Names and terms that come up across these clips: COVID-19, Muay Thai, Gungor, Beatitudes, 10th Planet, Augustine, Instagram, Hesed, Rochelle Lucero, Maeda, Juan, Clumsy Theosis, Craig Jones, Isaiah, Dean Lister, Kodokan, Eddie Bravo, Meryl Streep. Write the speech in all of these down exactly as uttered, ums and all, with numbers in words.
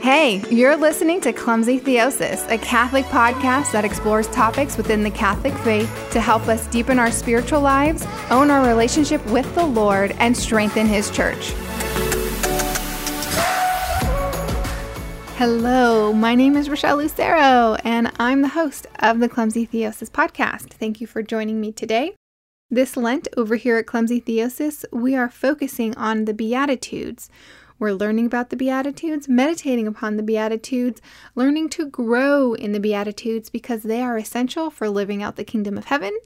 Hey, you're listening to Clumsy Theosis, a Catholic podcast that explores topics within the Catholic faith to help us deepen our spiritual lives, own our relationship with the Lord, and strengthen His Church. Hello, my name is Rochelle Lucero, and I'm the host of the Clumsy Theosis podcast. Thank you for joining me today. This Lent over here at Clumsy Theosis, we are focusing on the Beatitudes. We're learning about the Beatitudes, meditating upon the Beatitudes, learning to grow in the Beatitudes because they are essential for living out the kingdom of heaven.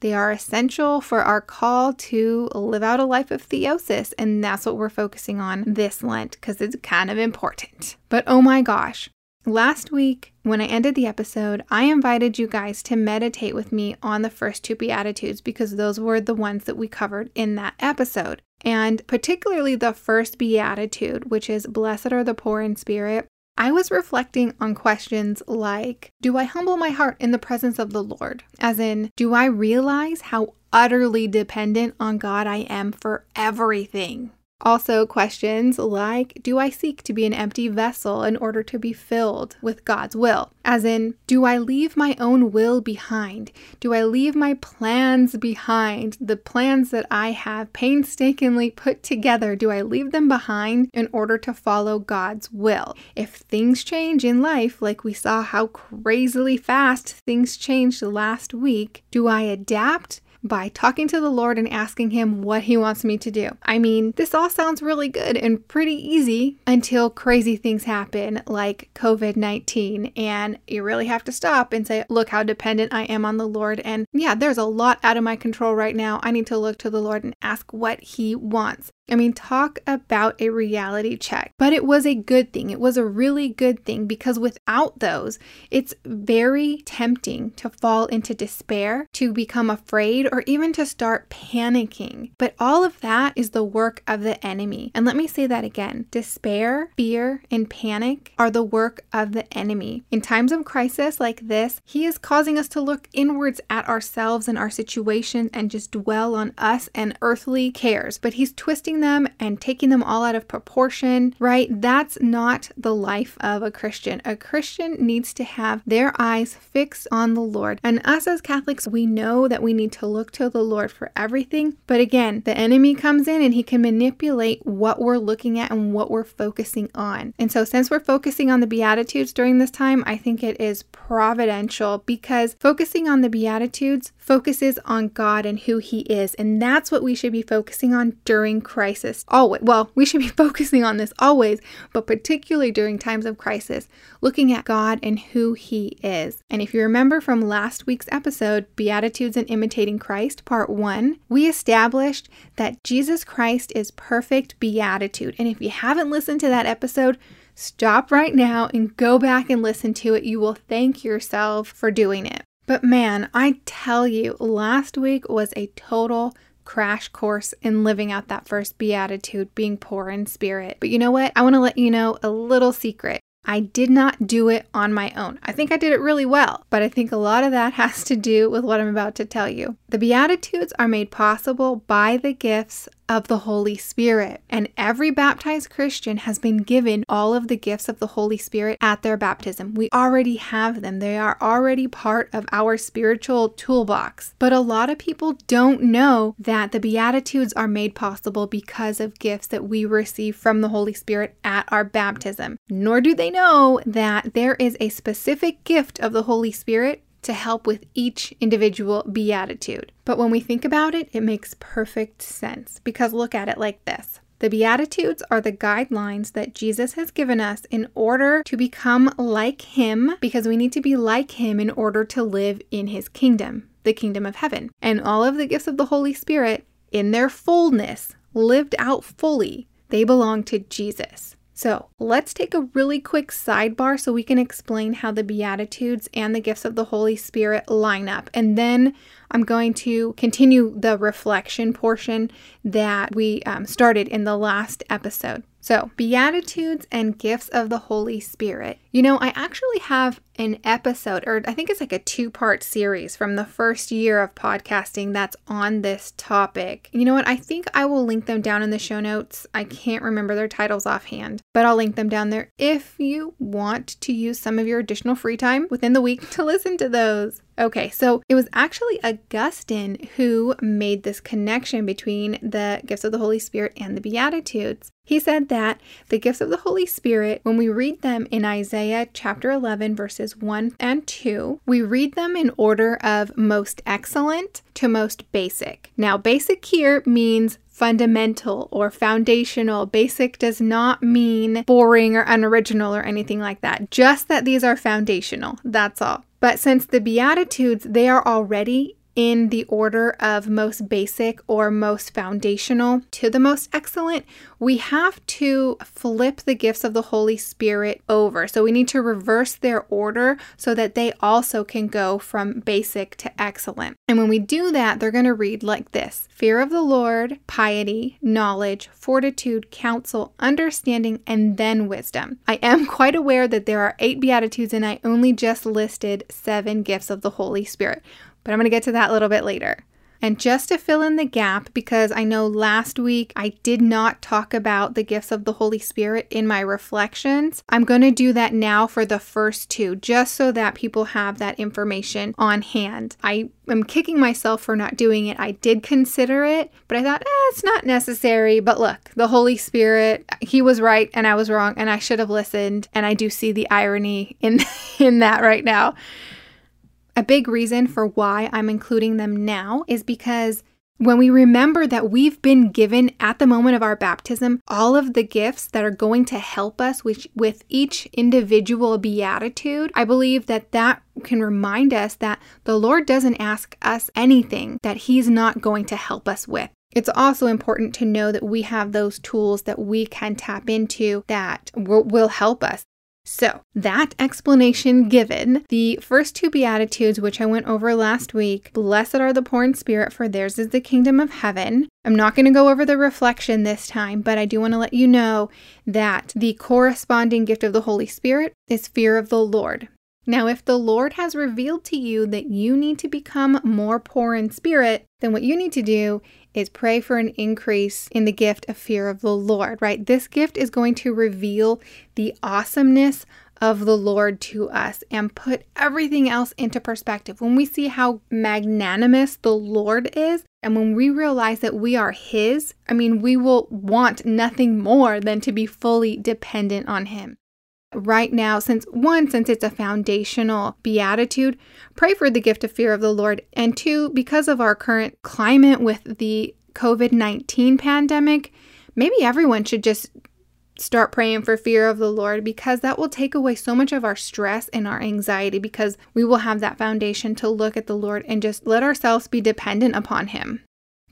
They are essential for our call to live out a life of theosis, and that's what we're focusing on this Lent because it's kind of important. But oh my gosh, last week when I ended the episode, I invited you guys to meditate with me on the first two Beatitudes because those were the ones that we covered in that episode. And particularly the first beatitude, which is blessed are the poor in spirit, I was reflecting on questions like, do I humble my heart in the presence of the Lord? As in, do I realize how utterly dependent on God I am for everything? Also questions like, do I seek to be an empty vessel in order to be filled with God's will? As in, do I leave my own will behind? Do I leave my plans behind? The plans that I have painstakingly put together, do I leave them behind in order to follow God's will? If things change in life, like we saw how crazily fast things changed last week, do I adapt by talking to the Lord and asking Him what He wants me to do? I mean, this all sounds really good and pretty easy until crazy things happen like covid nineteen, and you really have to stop and say, look how dependent I am on the Lord, and yeah, there's a lot out of my control right now. I need to look to the Lord and ask what He wants. I mean, talk about a reality check. But it was a good thing. It was a really good thing because without those, it's very tempting to fall into despair, to become afraid, or even to start panicking. But all of that is the work of the enemy. And let me say that again. Despair, fear, and panic are the work of the enemy. In times of crisis like this, he is causing us to look inwards at ourselves and our situation and just dwell on us and earthly cares. But he's twisting them and taking them all out of proportion, right? That's not the life of a Christian. A Christian needs to have their eyes fixed on the Lord. And us as Catholics, we know that we need to look to the Lord for everything. But again, the enemy comes in and he can manipulate what we're looking at and what we're focusing on. And so since we're focusing on the Beatitudes during this time, I think it is providential because focusing on the Beatitudes focuses on God and who He is. And that's what we should be focusing on during Christmas. Crisis always. Well, we should be focusing on this always, but particularly during times of crisis, looking at God and who He is. And if you remember from last week's episode, Beatitudes and Imitating Christ, part one, we established that Jesus Christ is perfect beatitude. And if you haven't listened to that episode, stop right now and go back and listen to it. You will thank yourself for doing it. But man, I tell you, last week was a total crash course in living out that first beatitude, being poor in spirit. But you know what? I want to let you know a little secret. I did not do it on my own. I think I did it really well, but I think a lot of that has to do with what I'm about to tell you. The Beatitudes are made possible by the gifts of the Holy Spirit, and every baptized Christian has been given all of the gifts of the Holy Spirit at their baptism. We already have them. They are already part of our spiritual toolbox. But a lot of people don't know that the Beatitudes are made possible because of gifts that we receive from the Holy Spirit at our baptism, nor do they know that there is a specific gift of the Holy Spirit to help with each individual beatitude. But when we think about it, it makes perfect sense because look at it like this. The Beatitudes are the guidelines that Jesus has given us in order to become like Him, because we need to be like Him in order to live in His kingdom, the kingdom of heaven. And all of the gifts of the Holy Spirit in their fullness, lived out fully, they belong to Jesus. So let's take a really quick sidebar so we can explain how the Beatitudes and the gifts of the Holy Spirit line up. And then I'm going to continue the reflection portion that we um, started in the last episode. So, Beatitudes and gifts of the Holy Spirit. You know, I actually have an episode, or I think it's like a two-part series from the first year of podcasting that's on this topic. You know what? I think I will link them down in the show notes. I can't remember their titles offhand, but I'll link them down there if you want to use some of your additional free time within the week to listen to those. Okay, so it was actually Augustine who made this connection between the gifts of the Holy Spirit and the Beatitudes. He said that the gifts of the Holy Spirit, when we read them in Isaiah chapter eleven, verses one and two, we read them in order of most excellent to most basic. Now, basic here means fundamental or foundational. Basic does not mean boring or unoriginal or anything like that. Just that these are foundational. That's all. But since the Beatitudes, they are already in the order of most basic or most foundational to the most excellent, we have to flip the gifts of the Holy Spirit over. So we need to reverse their order so that they also can go from basic to excellent. And when we do that, they're going to read like this: fear of the Lord, piety, knowledge, fortitude, counsel, understanding, and then wisdom. I am quite aware that there are eight Beatitudes and I only just listed seven gifts of the Holy Spirit, but I'm going to get to that a little bit later. And just to fill in the gap, because I know last week I did not talk about the gifts of the Holy Spirit in my reflections, I'm going to do that now for the first two, just so that people have that information on hand. I am kicking myself for not doing it. I did consider it, but I thought, eh, it's not necessary. But look, the Holy Spirit, he was right and I was wrong and I should have listened. And I do see the irony in, in that right now. A big reason for why I'm including them now is because when we remember that we've been given at the moment of our baptism all of the gifts that are going to help us with, with each individual beatitude, I believe that that can remind us that the Lord doesn't ask us anything that he's not going to help us with. It's also important to know that we have those tools that we can tap into that will, will help us. So, that explanation given, the first two Beatitudes, which I went over last week, blessed are the poor in spirit, for theirs is the kingdom of heaven. I'm not going to go over the reflection this time, but I do want to let you know that the corresponding gift of the Holy Spirit is fear of the Lord. Now, if the Lord has revealed to you that you need to become more poor in spirit, then what you need to do is pray for an increase in the gift of fear of the Lord, right? This gift is going to reveal the awesomeness of the Lord to us and put everything else into perspective. When we see how magnanimous the Lord is, and when we realize that we are his, I mean, we will want nothing more than to be fully dependent on him. Right now, since one, since it's a foundational beatitude, pray for the gift of fear of the Lord. And two, because of our current climate with the covid nineteen pandemic, maybe everyone should just start praying for fear of the Lord, because that will take away so much of our stress and our anxiety, because we will have that foundation to look at the Lord and just let ourselves be dependent upon him.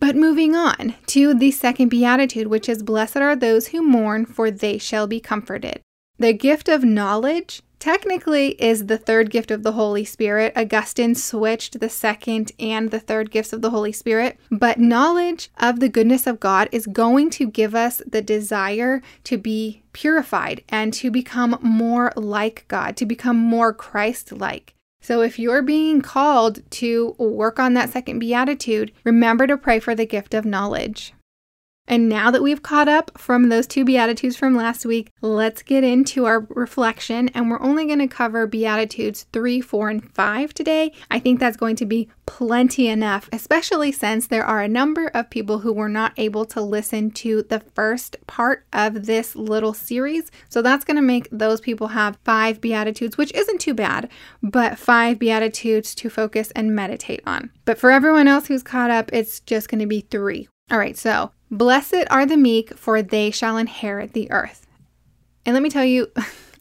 But moving on to the second beatitude, which is blessed are those who mourn, for they shall be comforted. The gift of knowledge technically is the third gift of the Holy Spirit. Augustine switched the second and the third gifts of the Holy Spirit. But knowledge of the goodness of God is going to give us the desire to be purified and to become more like God, to become more Christ-like. So if you're being called to work on that second beatitude, remember to pray for the gift of knowledge. And now that we've caught up from those two Beatitudes from last week, let's get into our reflection. And we're only going to cover Beatitudes three, four, and five today. I think that's going to be plenty enough, especially since there are a number of people who were not able to listen to the first part of this little series. So that's going to make those people have five Beatitudes, which isn't too bad, but five Beatitudes to focus and meditate on. But for everyone else who's caught up, it's just going to be three. All right, so blessed are the meek, for they shall inherit the earth. And let me tell you,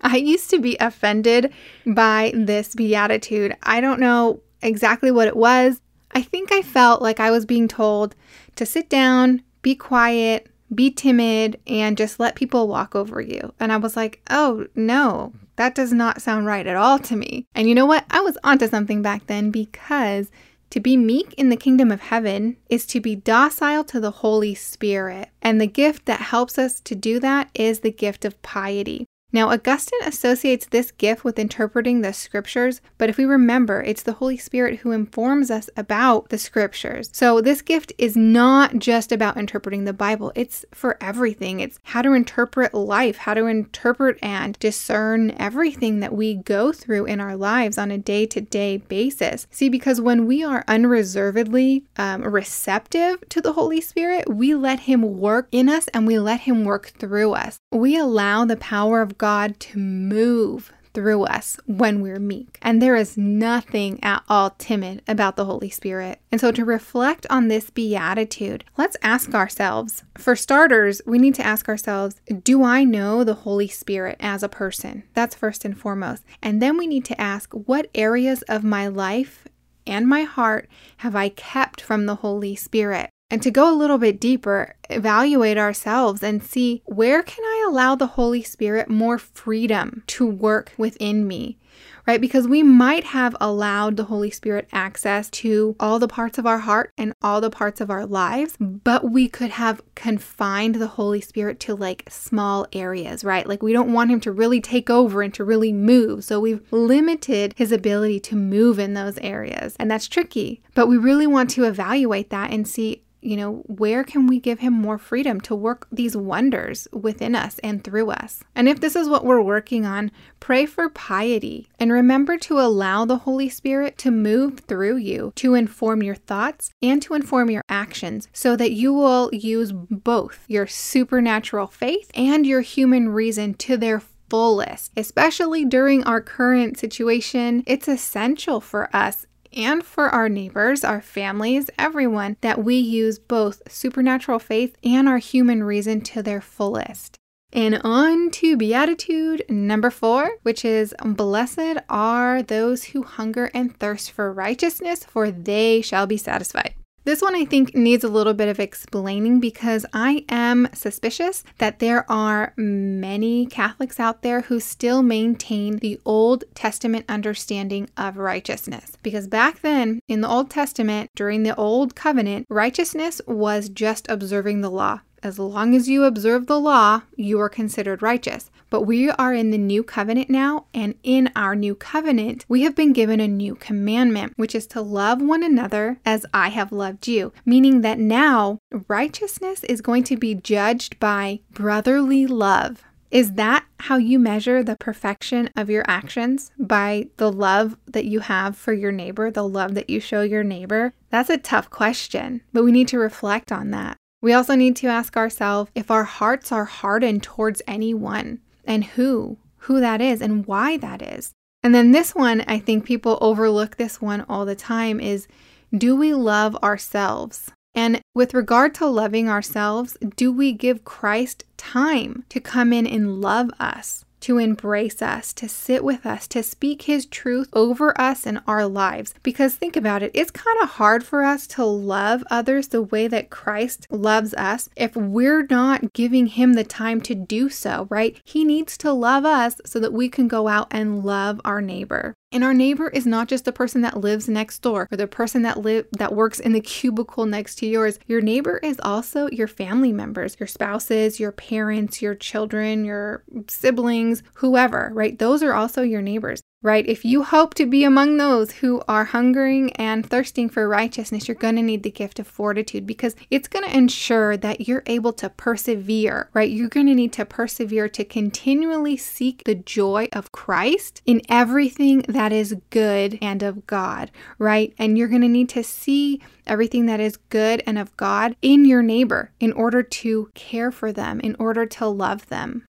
I used to be offended by this beatitude. I don't know exactly what it was. I think I felt like I was being told to sit down, be quiet, be timid, and just let people walk over you. And I was like, oh no, that does not sound right at all to me. And you know what? I was onto something back then, because to be meek in the kingdom of heaven is to be docile to the Holy Spirit. And the gift that helps us to do that is the gift of piety. Now, Augustine associates this gift with interpreting the scriptures, but if we remember, it's the Holy Spirit who informs us about the scriptures. So this gift is not just about interpreting the Bible. It's for everything. It's how to interpret life, how to interpret and discern everything that we go through in our lives on a day-to-day basis. See, because when we are unreservedly um, receptive to the Holy Spirit, we let Him work in us and we let Him work through us. We allow the power of God to move through us when we're meek. And there is nothing at all timid about the Holy Spirit. And so to reflect on this beatitude, let's ask ourselves, for starters, we need to ask ourselves, do I know the Holy Spirit as a person? That's first and foremost. And then we need to ask, what areas of my life and my heart have I kept from the Holy Spirit? And to go a little bit deeper, evaluate ourselves and see, where can I allow the Holy Spirit more freedom to work within me, right? Because we might have allowed the Holy Spirit access to all the parts of our heart and all the parts of our lives, but we could have confined the Holy Spirit to like small areas, right? Like we don't want Him to really take over and to really move. So we've limited His ability to move in those areas. And that's tricky, but we really want to evaluate that and see, you know, where can we give Him more freedom to work these wonders within us and through us? And if this is what we're working on, pray for piety and remember to allow the Holy Spirit to move through you, to inform your thoughts and to inform your actions so that you will use both your supernatural faith and your human reason to their fullest. Especially during our current situation, it's essential for us and for our neighbors, our families, everyone, that we use both supernatural faith and our human reason to their fullest. And on to beatitude number four, which is, blessed are those who hunger and thirst for righteousness, for they shall be satisfied. This one I think needs a little bit of explaining because I am suspicious that there are many Catholics out there who still maintain the Old Testament understanding of righteousness. Because back then in the Old Testament, during the Old Covenant, righteousness was just observing the law. As long as you observe the law, you are considered righteous. But we are in the new covenant now, and in our new covenant, we have been given a new commandment, which is to love one another as I have loved you, meaning that now righteousness is going to be judged by brotherly love. Is that how you measure the perfection of your actions? By the love that you have for your neighbor, the love that you show your neighbor? That's a tough question, but we need to reflect on that. We also need to ask ourselves if our hearts are hardened towards anyone and who, who that is and why that is. And then this one, I think people overlook this one all the time is, do we love ourselves? And with regard to loving ourselves, do we give Christ time to come in and love us, to embrace us, to sit with us, to speak His truth over us and our lives? Because think about it, it's kind of hard for us to love others the way that Christ loves us if we're not giving Him the time to do so, right? He needs to love us so that we can go out and love our neighbor. And our neighbor is not just the person that lives next door or the person that live that works in the cubicle next to yours. Your neighbor is also your family members, your spouses, your parents, your children, your siblings, whoever, right? Those are also your neighbors, right? If you hope to be among those who are hungering and thirsting for righteousness, you're going to need the gift of fortitude because it's going to ensure that you're able to persevere, right? You're going to need to persevere to continually seek the joy of Christ in everything that that is good and of God, right? And you're going to need to see everything that is good and of God in your neighbor in order to care for them, in order to love them.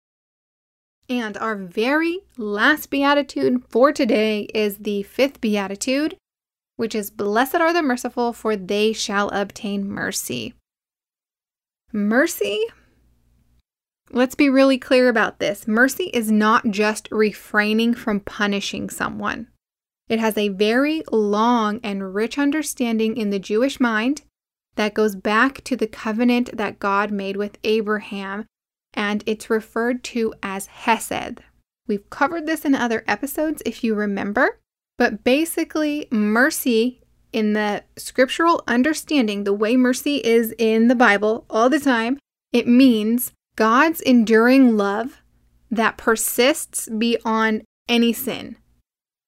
And our very last beatitude for today is the fifth beatitude, which is, blessed are the merciful, for they shall obtain mercy. Mercy. Let's be really clear about this. Mercy is not just refraining from punishing someone. It has a very long and rich understanding in the Jewish mind that goes back to the covenant that God made with Abraham, and it's referred to as Hesed. We've covered this in other episodes if you remember, but basically mercy in the scriptural understanding, the way mercy is in the Bible all the time, it means God's enduring love that persists beyond any sin.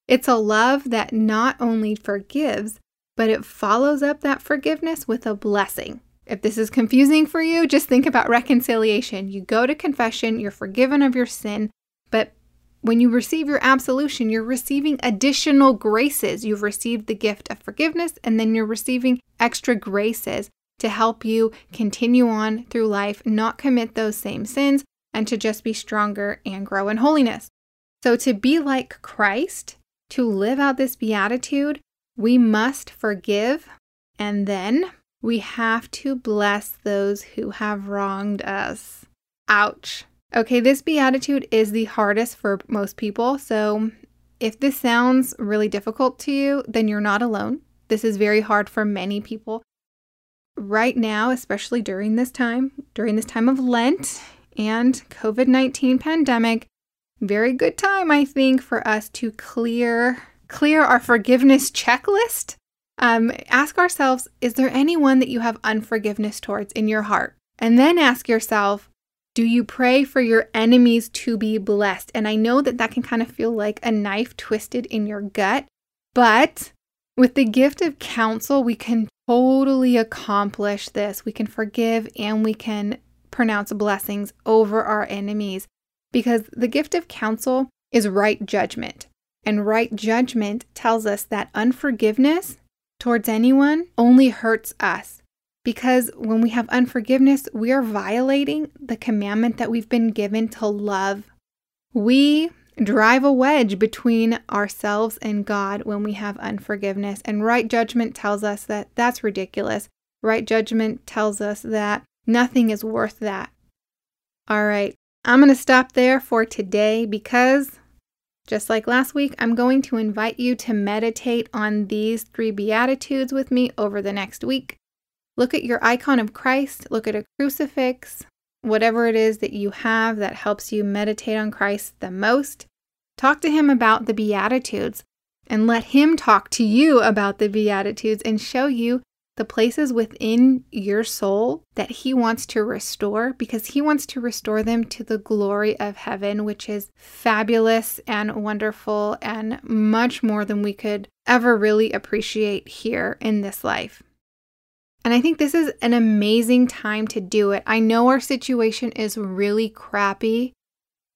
It's a love that not only forgives, but it follows up that forgiveness with a blessing. If this is confusing for you, just think about reconciliation. You go to confession, you're forgiven of your sin, but when you receive your absolution, you're receiving additional graces. You've received the gift of forgiveness, and then you're receiving extra graces to help you continue on through life, not commit those same sins, and to just be stronger and grow in holiness. So to be like Christ, to live out this beatitude, we must forgive, and then we have to bless those who have wronged us. Ouch. Okay, this beatitude is the hardest for most people. So if this sounds really difficult to you, then you're not alone. This is very hard for many people right now, especially during this time, during this time of Lent and covid nineteen pandemic. Very good time, I think, for us to clear clear our forgiveness checklist. Um, ask ourselves, is there anyone that you have unforgiveness towards in your heart? And then ask yourself, do you pray for your enemies to be blessed? And I know that that can kind of feel like a knife twisted in your gut, but with the gift of counsel, we can totally accomplish this. We can forgive and we can pronounce blessings over our enemies, because the gift of counsel is right judgment. And right judgment tells us that unforgiveness towards anyone only hurts us, because when we have unforgiveness, we are violating the commandment that we've been given to love. We drive a wedge between ourselves and God when we have unforgiveness, and right judgment tells us that that's ridiculous. Right judgment tells us that nothing is worth that. All right, I'm going to stop there for today, because just like last week, I'm going to invite you to meditate on these three Beatitudes with me over the next week. Look at your icon of Christ, look at a crucifix, whatever it is that you have that helps you meditate on Christ the most. Talk to him about the Beatitudes and let him talk to you about the Beatitudes and show you the places within your soul that he wants to restore, because he wants to restore them to the glory of heaven, which is fabulous and wonderful and much more than we could ever really appreciate here in this life. And I think this is an amazing time to do it. I know our situation is really crappy,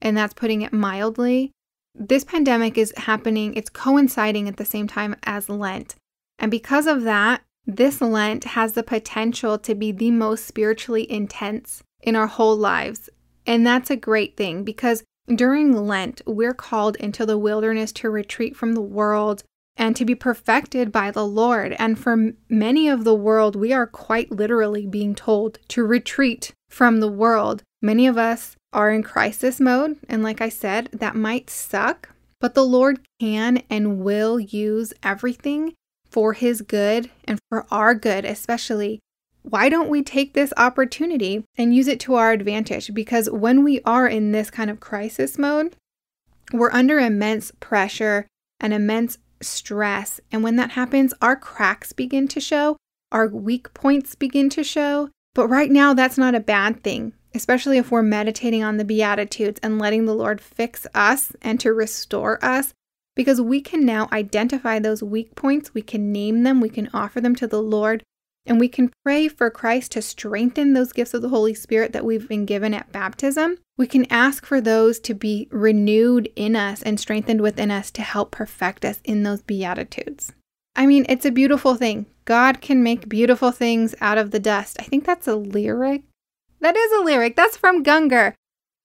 and that's putting it mildly. This pandemic is happening, it's coinciding at the same time as Lent. And because of that, this Lent has the potential to be the most spiritually intense in our whole lives. And that's a great thing, because during Lent, we're called into the wilderness to retreat from the world and to be perfected by the Lord. And for many of the world, we are quite literally being told to retreat from the world. Many of us are in crisis mode. And like I said, that might suck, but the Lord can and will use everything for his good and for our good, especially. Why don't we take this opportunity and use it to our advantage? Because when we are in this kind of crisis mode, we're under immense pressure and immense stress. And when that happens, our cracks begin to show, our weak points begin to show. But right now, that's not a bad thing, especially if we're meditating on the Beatitudes and letting the Lord fix us and to restore us. Because we can now identify those weak points, we can name them, we can offer them to the Lord, and we can pray for Christ to strengthen those gifts of the Holy Spirit that we've been given at baptism. We can ask for those to be renewed in us and strengthened within us to help perfect us in those Beatitudes. I mean, it's a beautiful thing. God can make beautiful things out of the dust. I think that's a lyric. That is a lyric. That's from Gungor.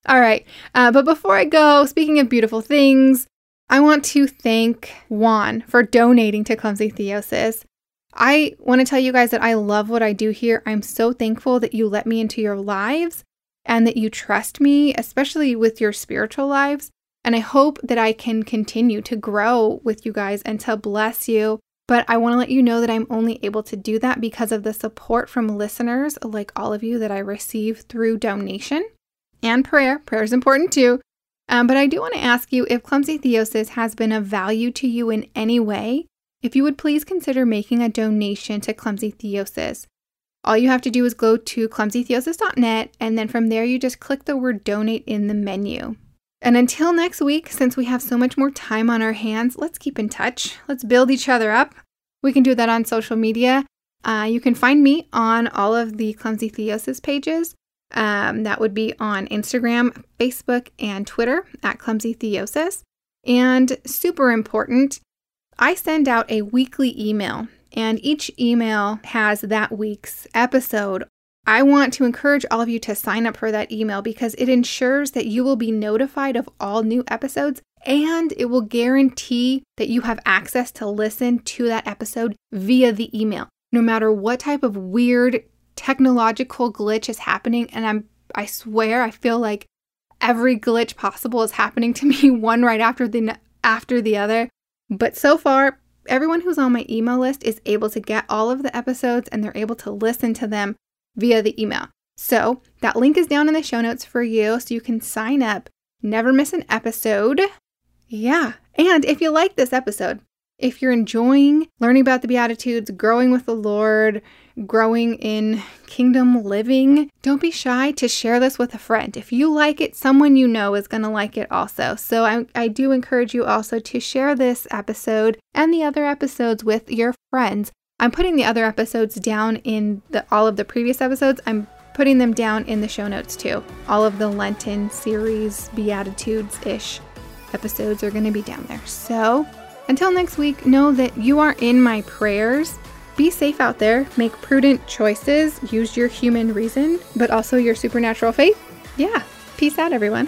All right. Uh, but before I go, speaking of beautiful things, I want to thank Juan for donating to Clumsy Theosis. I want to tell you guys that I love what I do here. I'm so thankful that you let me into your lives and that you trust me, especially with your spiritual lives. And I hope that I can continue to grow with you guys and to bless you. But I want to let you know that I'm only able to do that because of the support from listeners like all of you that I receive through donation and prayer. Prayer is important too. Um, but I do want to ask you, if Clumsy Theosis has been of value to you in any way, if you would please consider making a donation to Clumsy Theosis. All you have to do is go to clumsy theosis dot net, and then from there you just click the word donate in the menu. And until next week, since we have so much more time on our hands, let's keep in touch. Let's build each other up. We can do that on social media. Uh, you can find me on all of the Clumsy Theosis pages. Um, that would be on Instagram, Facebook, and Twitter at Clumsy Theosis. And super important, I send out a weekly email, and each email has that week's episode. I want to encourage all of you to sign up for that email because it ensures that you will be notified of all new episodes, and it will guarantee that you have access to listen to that episode via the email, no matter what type of weird technological glitch is happening. And I'm, I swear, I feel like every glitch possible is happening to me, one right after the after the other. But so far, everyone who's on my email list is able to get all of the episodes, and they're able to listen to them via the email. So that link is down in the show notes for you, so you can sign up, never miss an episode. Yeah. And if you like this episode, if you're enjoying learning about the Beatitudes, growing with the Lord, growing in kingdom living, don't be shy to share this with a friend. If you like it, someone you know is going to like it also. So I, I do encourage you also to share this episode and the other episodes with your friends. I'm putting the other episodes down in the, all of the previous episodes. I'm putting them down in the show notes too. All of the Lenten series, Beatitudes-ish episodes are going to be down there. So until next week, know that you are in my prayers. Be safe out there. Make prudent choices. Use your human reason, but also your supernatural faith. Yeah. Peace out, everyone.